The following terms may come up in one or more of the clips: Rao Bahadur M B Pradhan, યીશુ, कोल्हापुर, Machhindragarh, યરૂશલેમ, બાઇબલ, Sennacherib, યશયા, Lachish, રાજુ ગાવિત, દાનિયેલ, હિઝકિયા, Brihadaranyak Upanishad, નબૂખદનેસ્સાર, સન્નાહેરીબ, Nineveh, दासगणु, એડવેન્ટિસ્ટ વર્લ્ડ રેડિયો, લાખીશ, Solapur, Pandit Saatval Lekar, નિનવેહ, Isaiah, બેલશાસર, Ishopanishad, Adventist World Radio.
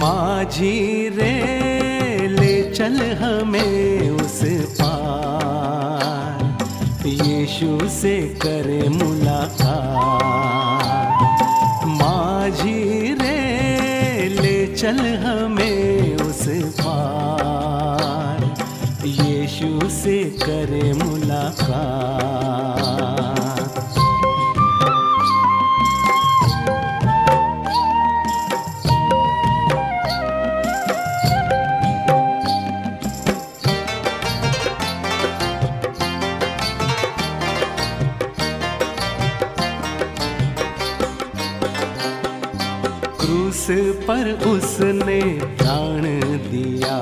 माझी रे ले चल हमें उस पार, यीशु से करे मुलाकात. माझी रे ले चल हमें उस पार, यीशु से करे मुलाकात. पर उसने प्राण दिया,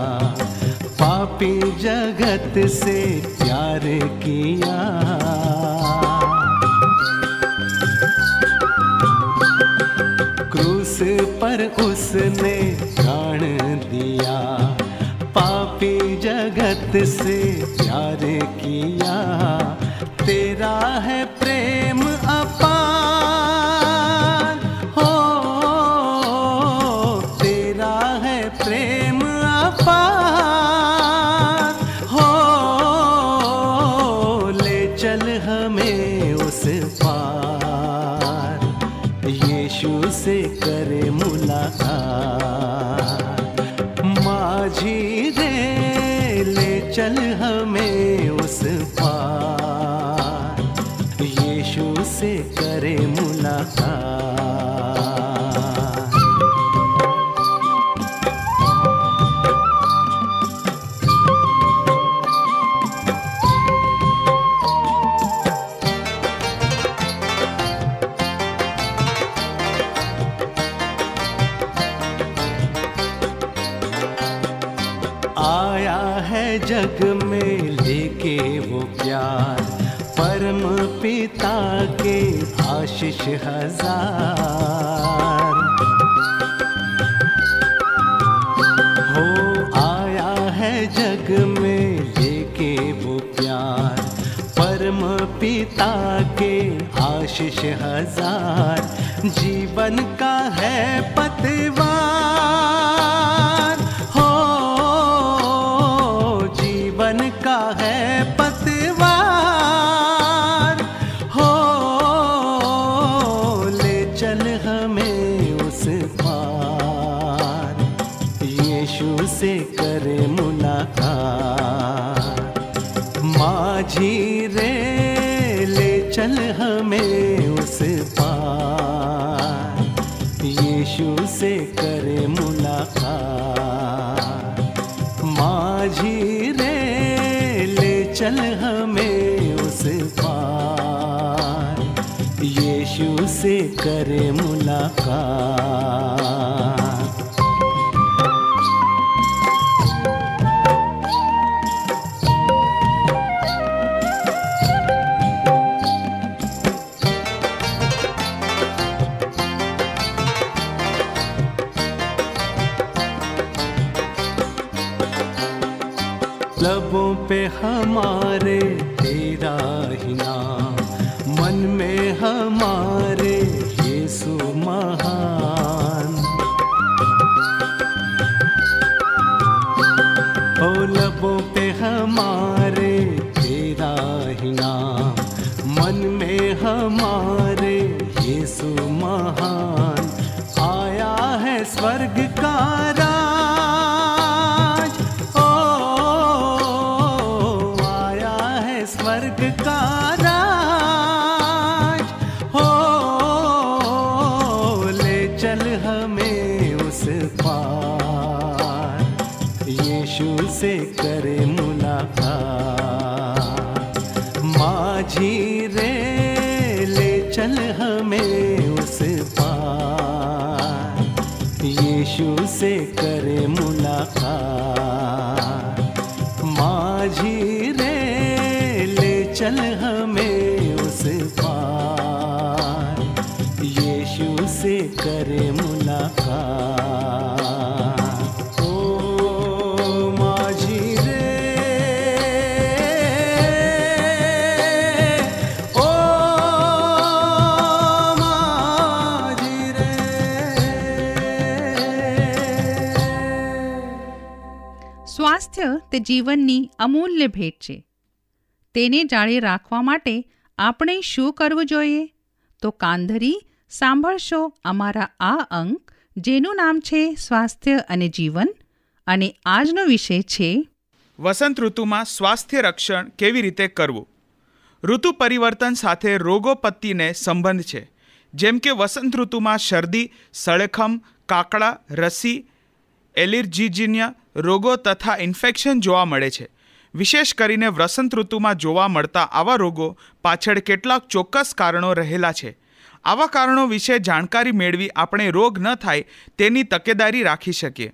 पापी जगत से प्यार किया. क्रूस पर उसने प्राण दिया, पापी जगत से प्यार किया. तेरा है प्रेम करे मुलाकात. आया है जग में लेके वो प्यार, परम पिता के आशीष हजार. हो आया है जग में लेके वो प्यार, परम पिता के आशीष हजार. जीवन का है पतवार, हो जीवन का है पतवार. करे मुलाकात. माझी रे ले चल हमें उस पार, यीशु से करे मुलाकात. माझी रे ले चल हमें उस पार, यीशु से करे मुलाकात. लबों पे हमारे तेरा ही नाम, मन में हमारे यीशु महान. ओ लबों पे हमारे तेरा ही नाम, मन में हमारे यीशु महान. आया है स्वर्ग का राज, यीशु से करे मुलाकात। माझी रे ले चल हमें उस पार, यीशु से करे मुलाकात। माझी रे ले चल हमें उस पार, यीशु से करे मुलाकात। તે જીવનની અમૂલ્ય ભેટ છે. તેને જાળે રાખવા માટે આપણે શું કરવું જોઈએ? તો કાંધરી સાંભળશો અમારા આ અંક, જેનું નામ છે સ્વાસ્થ્ય અને જીવન, અને આજનો વિષય છે વસંત ઋતુમાં સ્વાસ્થ્ય રક્ષણ કેવી રીતે કરવું. ઋતુ પરિવર્તન સાથે રોગોપત્તિને સંબંધ છે, જેમ કે વસંત ઋતુમાં શરદી, સળખમ, કાકડા, રસી, એલર્જીજન્ય રોગો તથા ઇન્ફેક્શન જોવા મળે છે. વિશેષ કરીને વસંત ઋતુમાં જોવા મળતા આવા રોગો પાછળ કેટલાક ચોક્કસ કારણો રહેલા છે. આવા કારણો વિશે જાણકારી મેળવી આપણે રોગ ન થાય તેની તકેદારી રાખી શકીએ.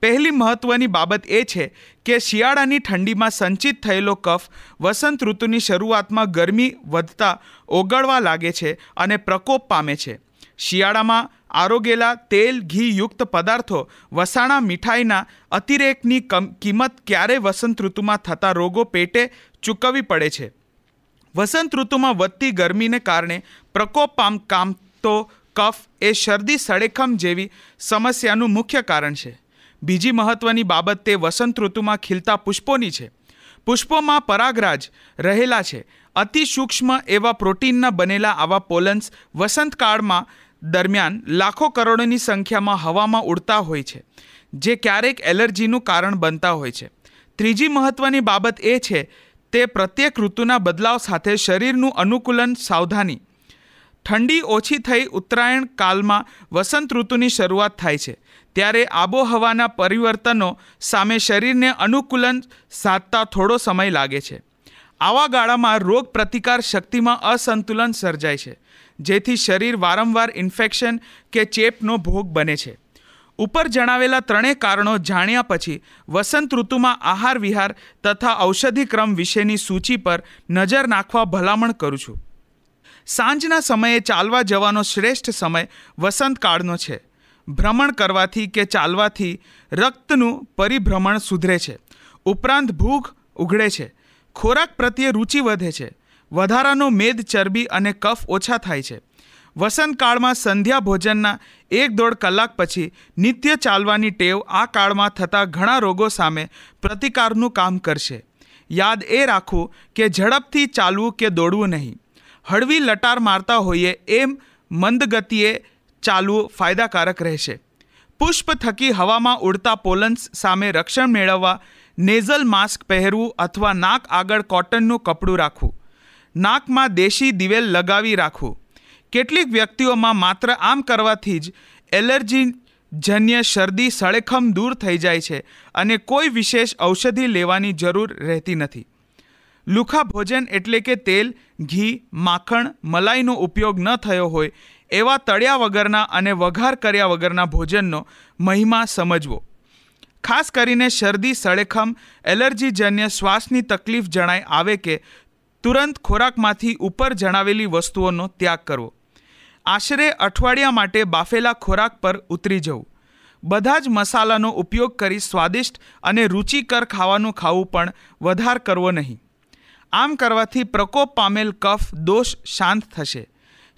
પહેલી મહત્ત્વની બાબત એ છે કે શિયાળાની ઠંડીમાં સંચિત થયેલો કફ વસંત ઋતુની શરૂઆતમાં ગરમી વધતા ઓગળવા લાગે છે અને પ્રકોપ પામે છે. શિયાળામાં આરોગેલા તેલ, ઘીયુક્ત પદાર્થો, વસાણા, મીઠાઈના અતિરેકની કિંમત ક્યારેય વસંત ઋતુમાં થતા રોગો પેટે ચૂકવવી પડે છે. વસંત ઋતુમાં વધતી ગરમીને કારણે પ્રકોપ પામતો કફ એ શરદી, સળેખમ જેવી સમસ્યાનું મુખ્ય કારણ છે. બીજી મહત્ત્વની બાબત તે વસંત ઋતુમાં ખીલતા પુષ્પોની છે. પુષ્પોમાં પરાગરજ રહેલા છે. અતિ સૂક્ષ્મ એવા પ્રોટીનના બનેલા આવા પોલન્સ વસંતકાળમાં દરમિયાન લાખો કરોડોની સંખ્યામાં હવામાં ઉડતા હોય છે, જે ક્યારેક એલર્જીનું કારણ બનતા હોય છે. ત્રીજી મહત્ત્વની બાબત એ છે તે પ્રત્યેક ઋતુના બદલાવ સાથે શરીરનું અનુકૂલન. સાવધાની. ઠંડી ઓછી થઈ ઉત્તરાયણ કાળમાં વસંત ઋતુની શરૂઆત થાય છે, ત્યારે આબોહવાના પરિવર્તનો સામે શરીરને અનુકૂલન સાધતા થોડો સમય લાગે છે. આવા ગાળામાં રોગ પ્રતિકાર શક્તિમાં અસંતુલન સર્જાય છે, જેથી શરીર વારંવાર ઇન્ફેક્શન કે ચેપનો ભોગ બને છે. ઉપર જણાવેલા ત્રણેય કારણો જાણ્યા પછી વસંત ઋતુમાં આહાર વિહાર તથા ઔષધિક્રમ વિશેની સૂચિ પર નજર નાખવા ભલામણ કરું છું. સાંજના સમયે ચાલવા જવાનો શ્રેષ્ઠ સમય વસંતકાળનો છે. ભ્રમણ કરવાથી કે ચાલવાથી રક્તનું પરિભ્રમણ સુધરે છે. ઉપરાંત ભૂખ ઉઘડે છે. ખોરાક પ્રત્યે રુચિ વધે છે. વધારાનો મેદ, ચરબી અને કફ ઓછા થાય છે. વસંતકાળમાં સંધ્યા ભોજનના 1-1.5 કલાક પછી નિત્ય ચાલવાની ટેવ આ કાળમાં થતા ઘણા રોગો સામે પ્રતિકારનું કામ કરશે. યાદ એ રાખવું કે ઝડપથી ચાલવું કે દોડવું નહીં. હળવી લટાર મારતા હોઈએ એમ મંદગતિએ ચાલવું ફાયદાકારક રહેશે. પુષ્પ થકી હવામાં ઉડતા પોલન્સ સામે રક્ષણ મેળવવા નેઝલ માસ્ક પહેરવું અથવા નાક આગળ કોટનનું કપડું રાખવું. નાકમાં દેશી દિવેલ લગાવી રાખવું. કેટલીક વ્યક્તિઓમાં માત્ર આમ કરવાથી જ એલર્જીજન્ય શરદી, સળેખમ દૂર થઈ જાય છે અને કોઈ વિશેષ ઔષધિ લેવાની જરૂર રહેતી નથી. લુખા ભોજન એટલે કે તેલ, ઘી, માખણ, મલાઈનો ઉપયોગ ન થયો હોય એવા તળ્યા વગરના અને વઘાર કર્યા વગરના ભોજનનો મહિમા સમજવો. ખાસ કરીને શરદી, સળેખમ, એલર્જીજન્ય શ્વાસની તકલીફ જણાય આવે કે તુરંત ખોરાકમાંથી ઉપર જણાવેલી વસ્તુઓનો ત્યાગ કરવો. આશરે અઠવાડિયા માટે બાફેલા ખોરાક પર ઉતરી જવું. બધા જ મસાલાનો ઉપયોગ કરી સ્વાદિષ્ટ અને રુચિકર ખાવાનું ખાવું પણ વધાર કરવો નહીં. આમ કરવાથી પ્રકોપ પામેલ કફ દોષ શાંત થશે.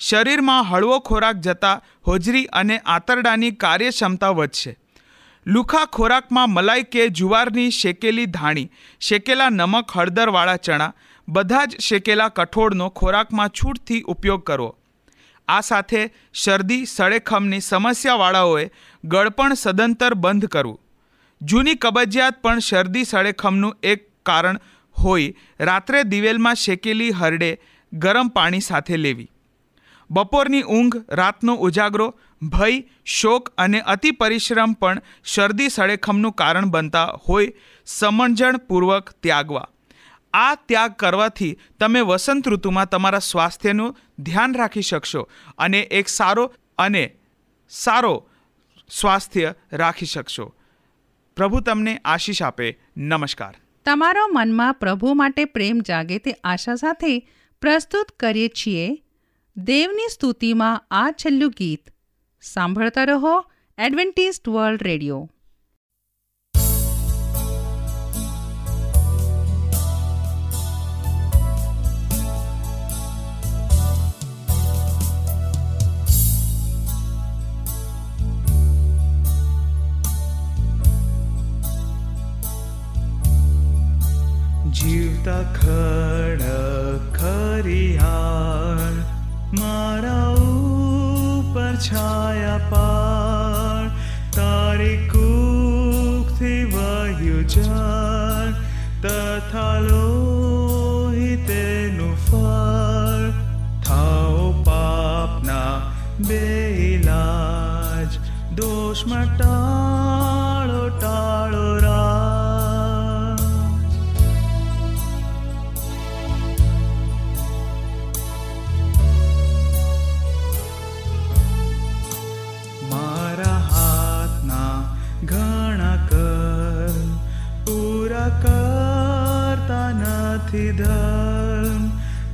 શરીરમાં હળવો ખોરાક જતાં હોજરી અને આંતરડાની કાર્યક્ષમતા વધશે. લુખા ખોરાકમાં મલાઈ કે જુવારની શેકેલી ધાણી, શેકેલા નમક, હળદરવાળા ચણા, બધા જ શેકેલા કઠોળનો ખોરાકમાં છૂટથી ઉપયોગ કરવો. આ સાથે શરદી, સળેખમની સમસ્યાવાળાઓએ ગળપણ સદંતર બંધ કરવું. જૂની કબજિયાત પણ શરદી, સળેખમનું એક કારણ હોય રાત્રે દિવેલમાં શેકેલી હરડે ગરમ પાણી સાથે લેવી. બપોરની ઊંઘ, રાતનો ઉજાગરો, ભય, શોક અને અતિ પરિશ્રમ પણ શરદી સળેખમનું કારણ બનતા હોય સમજણપૂર્વક ત્યાગવા. આ ત્યાગ કરવાથી તમે વસંત ઋતુમાં તમારા સ્વાસ્થ્યનું ધ્યાન રાખી શકશો અને એક સારો સ્વાસ્થ્ય રાખી શકશો. પ્રભુ તમને આશીષ આપે. નમસ્કાર. તમારો મનમાં પ્રભુ માટે પ્રેમ જાગે તે આશા સાથે પ્રસ્તુત કરીએ છીએ દેવની સ્તુતિમાં આ છેલ્લું ગીત. સાંભળતા રહો એડવેન્ટિસ્ટ વર્લ્ડ રેડિયો. જીવતા ખડક ખરિયાળ મારા ઉપર છાયા પાર, તારી કૂખથી વહ્યું જળ તથા લોહી તેનું ફળ. થાઓ પાપના બેઇલાજ, દોષમાં ટાળો ટાળો રાજ. ધર્મ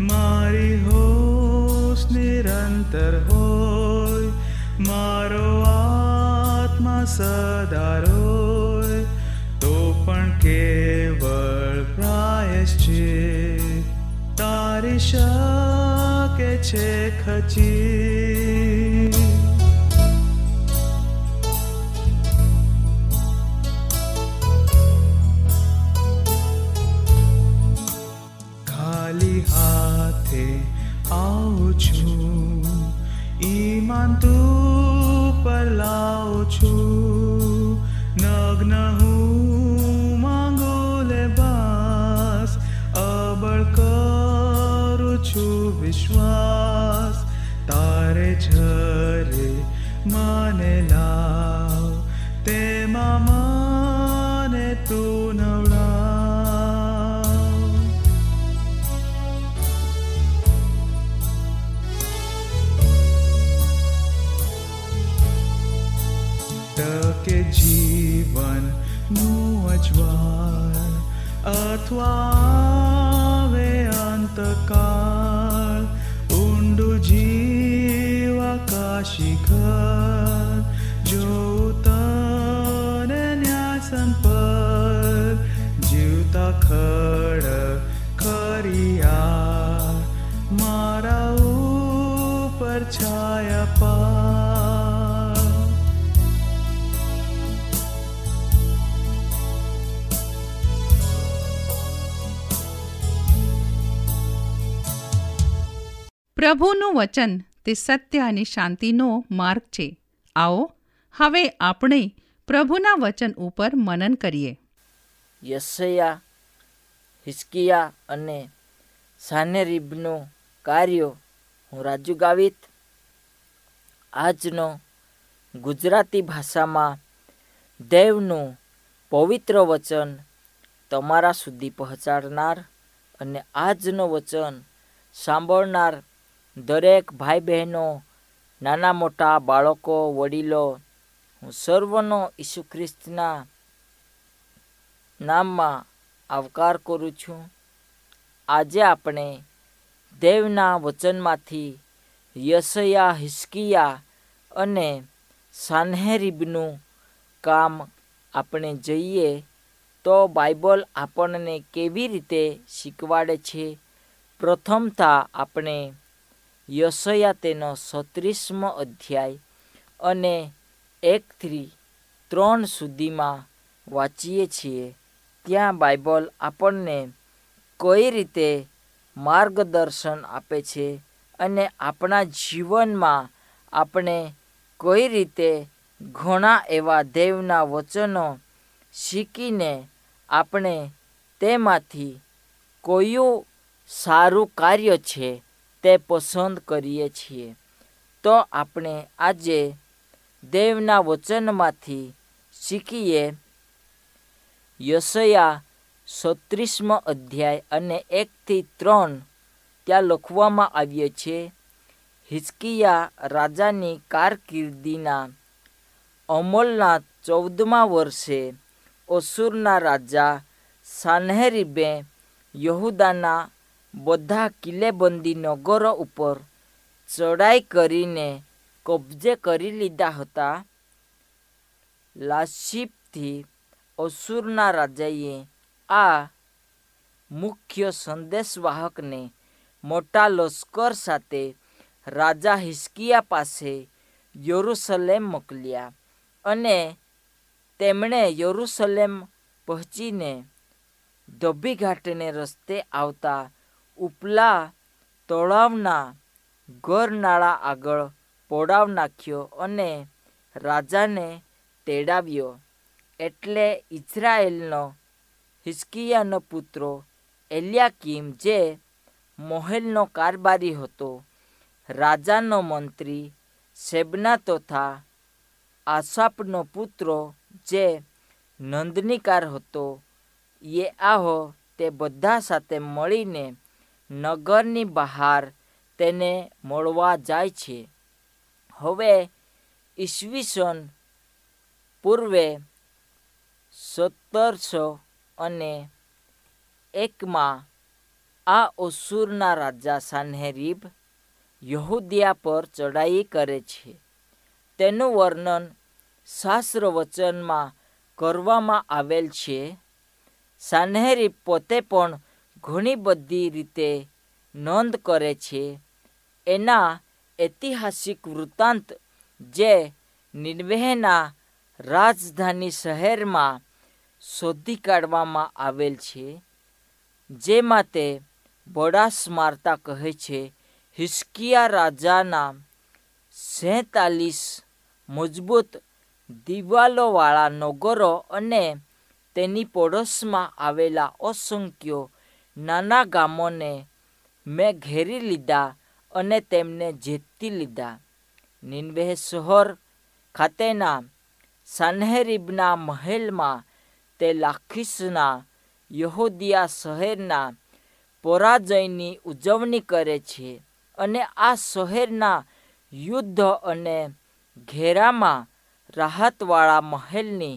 મારી હોશ નિરંતર હોય, મારો આત્મા સદારોય, તો પણ કેવળ પ્રાયશ્ચિત તારી શકે છે ખચી. આવું છું ઈમાન તું પર લાવું છું, નગ્ન હું માંગો લે બસ, અબળ કરું છું વિશ્વાસ. તારે ઝરે મને લાવ, તેમાં મને તું નવડાવ. કે જીવનનું અજવાળ અથવા આવે અંતકાળ, ઊંડું જીવાકાશી ઘર જોઉં તને ન્યાસન પર. જીવતા ખડ ખરિયા મારા ઉપર છાયા પાર, પ્રભુનું વચન તે સત્ય અને શાંતિનો માર્ગ છે. આવો હવે આપણે પ્રભુના વચન ઉપર મનન કરીએ. યશયા, હિઝકિયા અને સન્નાહેરીબનું કાર્યો. હું રાજુ ગાવિત આજનો ગુજરાતી ભાષામાં દેવનું પવિત્ર વચન તમારા સુધી પહોંચાડનાર અને આજનો વચન સાંભળનાર દરેક ભાઈ બહેનો, નાના મોટા બાળકો, વડીલો, હું સર્વનો ઈસુ ખ્રિસ્તના નામમાં આવકાર કરું છું. આજે આપણે દેવના વચનમાંથી યશયા, હિઝકિયા અને સન્નાહેરીબનું કામ આપણે જોઈએ તો બાઇબલ આપણને કેવી રીતે શીખવાડે છે. પ્રથમતા આપણે યશયા તેનો 36મો અધ્યાય અને 1-3 સુધીમાં વાંચીએ છીએ. ત્યાં બાઇબલ આપણને કઈ રીતે માર્ગદર્શન આપે છે અને આપણા જીવનમાં આપણે કઈ રીતે ઘણા એવા દેવના વચનો શીખીને આપણે તેમાંથી કયું સારું કાર્ય છે તે પસંદ કરીએ છીએ. तो आपणे आजे देवना वचनमांथी शीखीए यशया 36मो अध्याय अने 1-3 त्यां लखवामां आव्यो छे। हिजकिया राजानी कारकिर्दीना अमोलना 14मा वर्षे असुरना राजा सन्हेरीबे यहूदाना बधा किल्लेबंदी नगरो उपर चढ़ाई करीने कब्जे करी लीधा हता। लाशीपथी असुरना राजाए आ मुख्य संदेशवाहकने मोटा लश्कर साथे राजा हिजकिया पासे यरूशलेम मोकल्या अने तेमणे यरूशलेम पहुंचीने धोबी घाटने रस्ते आवता उपला तळावना गरनाळा आगळ पोडाव नाख्यो अने राजाने तेडाव्यो। एटले इस्राएलनो हिजकियानो पुत्रो एलियाकीम जे मोहेलनो कारबारी हतो राजानो मंत्री सेबना तथा आसापनो पुत्रो जे नंदनीकार हतो ये आहो ते बधा साथे मळीने नगरनी बहार तेने मळवा जाय छे। हवे ईसवीसन पूर्वे 1701 मां आ असुरना राजा सन्हेरीब यहूदिया पर चढ़ाई करे छे। तेनुं वर्णन शास्त्र वचन में करवामां आवेल छे। सन्हेरीब पोते पण घणी बधी रीते नोंद करे छे। एना ऐतिहासिक वृत्तांत जे निनवेहना राजधानी शहर में शोधी काढवामां आवेल छे जेमां ते बड़ास मारता कहे छे। हिजकिया राजाना 47 मजबूत दीवालोवाळा नगरो अने तेनी पड़ोसमां आवेला असंख्य नाना गामोने मैं घेरी लीधा अने तेमने जीती लीधा। निनवे शहर खातेना सन्हेरीबना महलमां ते लाखीशना यहूदिया शहेरना पराजयनी उजवणी करे छे अने आ शहेरना युद्ध अने घेरामां राहतवाळा महलनी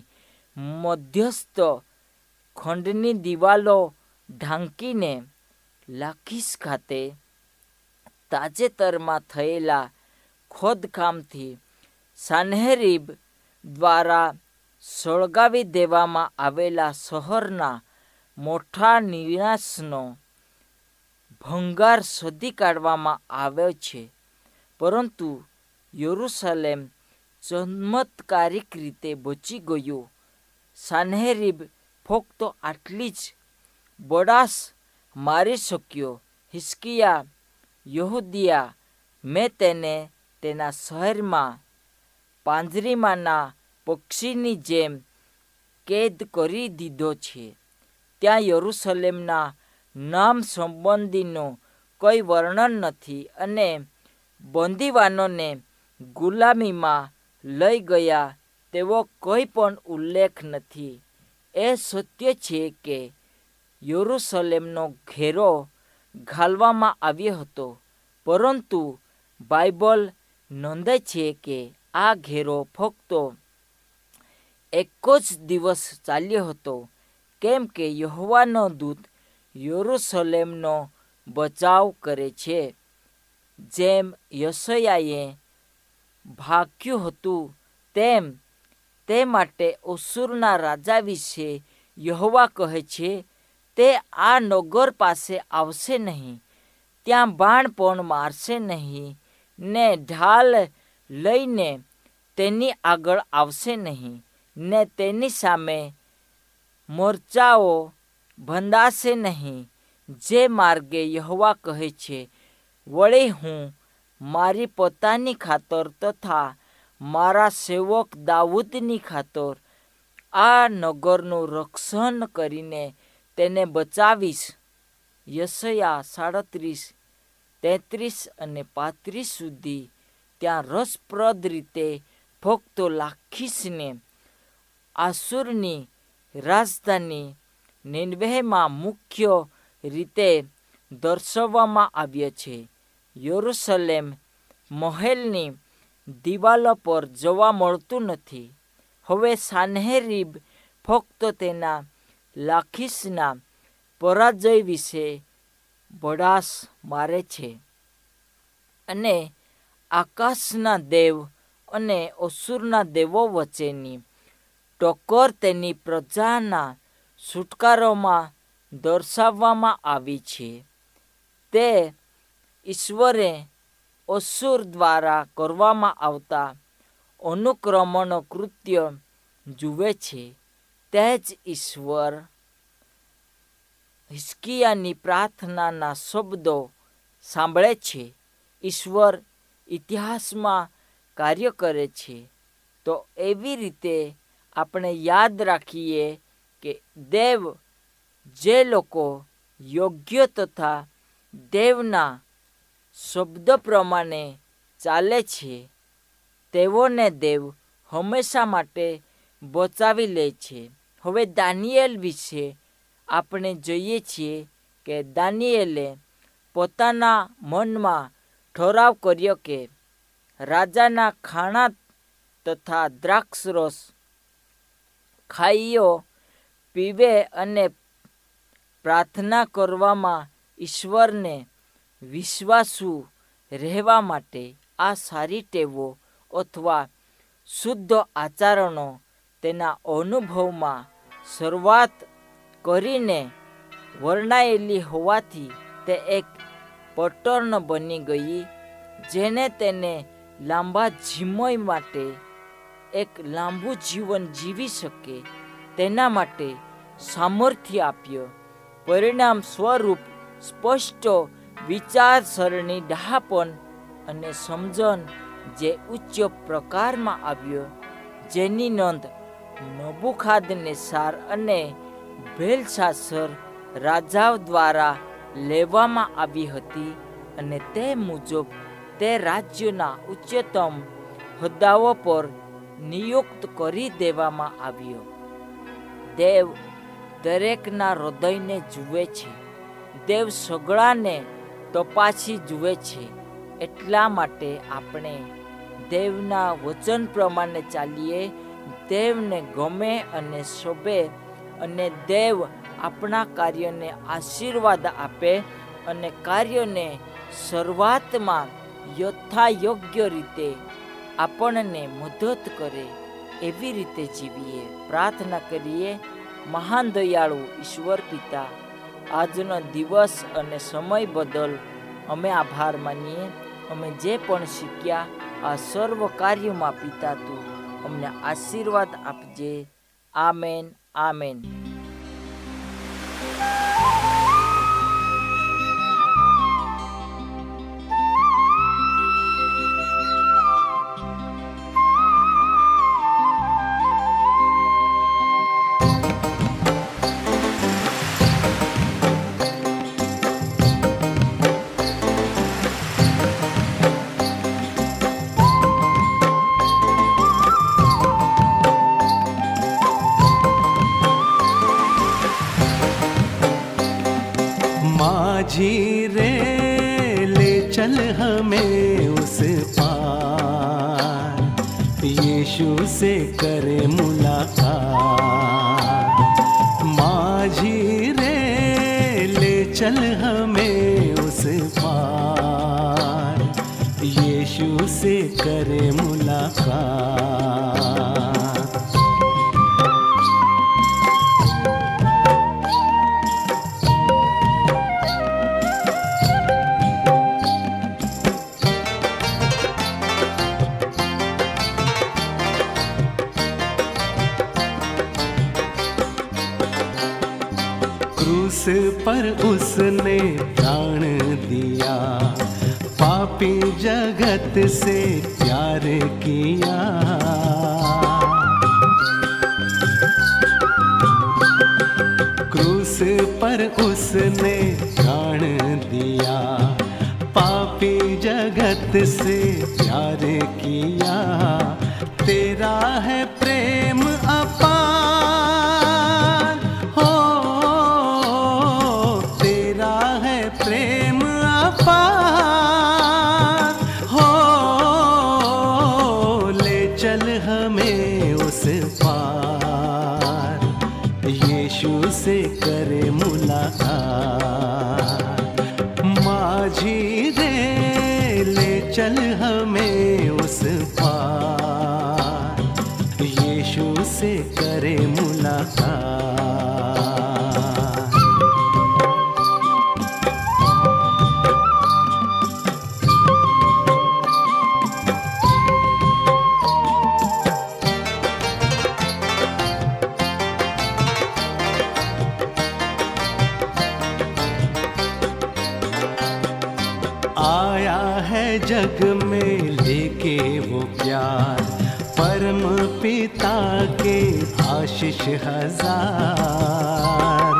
मध्यस्थ खंडनी दीवालो ढांकीने लाखीश खाते ताजेतरमां थयेला खोदकामथी सन्हेरीब द्वारा सळगावी देवामां आवेला शहरना मोठा निराशनो भंगार शोधी काढवामां आव्यो छे। परंतु यरूशलेम चमत्कारिक रीते बची गयो। सन्हेरीब फक्त आटली ज बड़ास मारी शक्यो। हिजकिया यहूदिया मैं तेने तेना शहर में पांजरीमाना पक्षीनी जेम कैद करी दीधो छे। त्या यरूशलेमना नाम संबंधीनो कोई वर्णन नथी अने बंदीवानोने गुलामी में लई गया तेवो कोई पण उल्लेख नथी। ए सत्य छे के यरूशलेमनो घेरो घालवामां आव्यो हतो परंतु बाइबल नोंधे छे के आ घेरो फक्त एक ज दिवस चाल्यो हतो केम के यहोवानो दूत यरूशलेमनो बचाव करे छे। जेम यशयाए भाग्यु हतु तेम ते माटे असुरना राजा विषे यहोवा कहे छे ते आ नगर पासे आवशे नहीं, त्यां बाण पण मारशे नहीं ने ढाल लईने तेनी आगळ आवशे नहीं ने तेनी सामे मोर्चाओ भंदाशे नहीं। जे मार्गे यहोवा कहे छे वळे हूँ मारी पोतानी खातर तथा मारा सेवक दाऊदनी खातर आ नगरनु रक्षण करीने तेने बचावीश। यशया 37, 33 अने 35 सुधी ત્યાં રસપ્રદ રીતે ભક્તો લાખીશને આસુરની રાજધાની નિનવેહમાં મુખ્ય રીતે દર્શાવવામાં આવ્યો છે. યરુશલેમ મહેલની દિવાલો પર જોવા મળતું નથી. હવે સન્હેરીબ ફક્ત તેના લાખીશના પરાજય વિશે બડાસ મારે છે અને આકાશના દેવ અને અસુરના દેવો વચ્ચેની ટક્કર તેની પ્રજાના છુટકારોમાં દર્શાવવામાં આવી છે. તે ઈશ્વરે અસુર દ્વારા કરવામાં આવતા અનુક્રમણ કૃત્ય જુએ છે. તે જ ઈશ્વર હિસ્કિયાની પ્રાર્થનાના શબ્દો સાંભળે છે. ઈશ્વર ઇતિહાસમાં કાર્ય કરે છે. તો એવી રીતે આપણે યાદ રાખીએ કે દેવ જે લોકો યોગ્ય તથા દેવના શબ્દ પ્રમાણે ચાલે છે તેઓને દેવ હંમેશા માટે બચાવી લે છે. હવે દાનિયેલ વિશે આપણે જોઈએ છીએ કે દાનિયેલે પોતાના મનમાં ઠરાવ કર્યો કે રાજાના ખાણા તથા દ્રાક્ષરસ ખાઈઓ પીવે અને પ્રાર્થના કરવામાં ઈશ્વરને વિશ્વાસુ રહેવા માટે. આ સારી ટેવો અથવા શુદ્ધ આચરણો તેના અનુભવમાં શરૂઆત કરીને વર્ણાયેલી હોવાથી તે એક પેટર્ન બની ગઈ જેને તેને લાંબા જીવન માટે એક લાંબુ જીવન જીવી શકે તેના માટે સામર્થ્ય આપ્યો. પરિણામ સ્વરૂપ સ્પષ્ટ વિચારસરણી, ડહાપણ અને સમજણ જે ઉચ્ચ પ્રકારમાં આવ્યો, જેની નોંધ નબૂખદનેસ્સાર અને બેલશાસર રાજાઓ દ્વારા લેવામાં આવી હતી અને તે મુજબ તે રાજ્યના ઉચ્ચતમ હોદ્દાઓ પર નિયુક્ત કરી દેવામાં આવ્યો. દેવ દરેકના હૃદયને જુએ છે. દેવ સગળાને તપાસી જુએ છે. એટલા માટે આપણે દેવના વચન પ્રમાણે ચાલીએ. દેવને ગમે અને શોભે અને દેવ આપણા કાર્યને આશીર્વાદ આપે અને કાર્યને શરૂઆતમાં યથાયોગ્ય રીતે આપણને મદદ કરે એવી રીતે જીવીએ. પ્રાર્થના કરીએ. મહાન દયાળુ ઈશ્વર પિતા, આજનો દિવસ અને સમય બદલ અમે આભાર માનીએ. અમે જે પણ શીખ્યા આ સર્વ કાર્યમાં પિતા તું અમને આશીર્વાદ આપજે. આમેન, આમેન. माझी रे ले चल हमें उस पार, यीशु से करे मुलाकात. माझी रे ले चल हमें उस पार, यीशु से करे मुलाकात. पर उसने प्राण दिया, पापी जगत से प्यार किया. क्रूस पर उसने प्राण दिया, पापी जगत जगत से प्यार किया, तेरा है प्रेम अपार। हो तेरा है प्रेम अपार। हो ले चल हमें उस पार, यीशु से करे मुलाकात। माझी रे ले चल हमें उस पार, यीशु से करे मुलाकात। जग में लेके वो प्यार, परम पिता के आशीष हजार।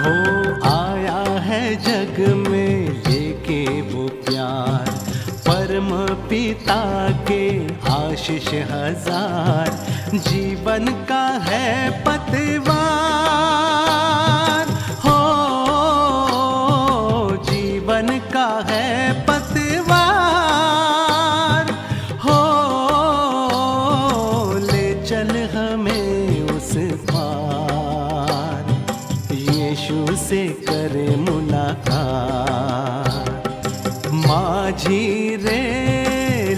हो आया है जग में लेके वो प्यार, परम पिता के आशीष हजार। जीवन का है पतवार। जीवन का है पतवार। हो ले चल हमें उस पार, यीशु से करे मुलाकात। माझी रे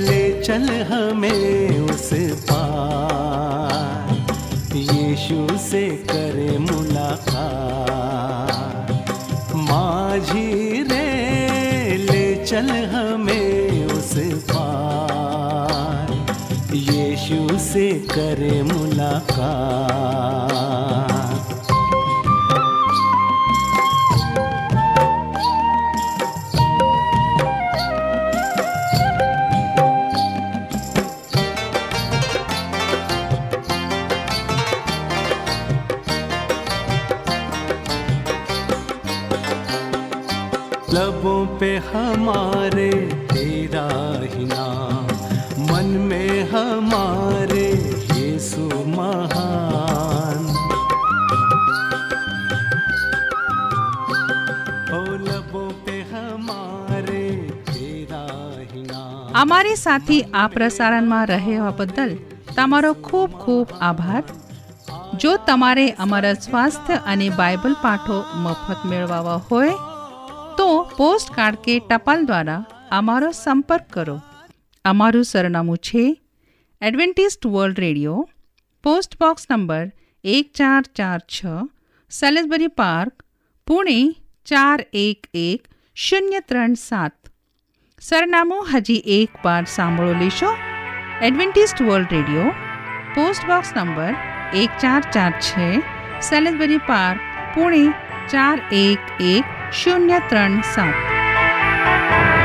ले चल हमें उस पार, यीशु से करे मुलाकात। माझी चल हमें उस पार, यीशु से करे मुलाकात। लबों पे हमारे तेरा ही नाम, मन में हमारे यीशु महान। ओ लबों पे हमारे तेरा ही नाम। हमारे साथी आ प्रसारण में रहेवा बदल तमारो खूब खूब आभार। जो तमारे अमरा स्वास्थ्य अने बाइबल पाठों मफत मेळवावा होय तो पोस्ट कार्ड के टपाल द्वारा अमारो संपर्क करो। अमरु सरनामु छे Adventist World Radio, post box number 1446, Salisbury Park, Pune 411037। सरनामु हजी एक बार सांभळो लेशो। Adventist World Radio, post box number 1446, Salisbury Park, Pune 411037।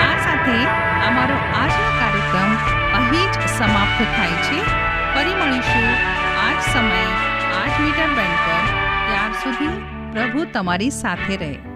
આ સાથે અમારો આજનો કાર્યક્રમ અહીં જ સમાપ્ત થાય છે. ફરી મળીશું આજ સમયે 8 મીટર બેન્ડ પર. ત્યાર સુધી પ્રભુ તમારી સાથે રહે.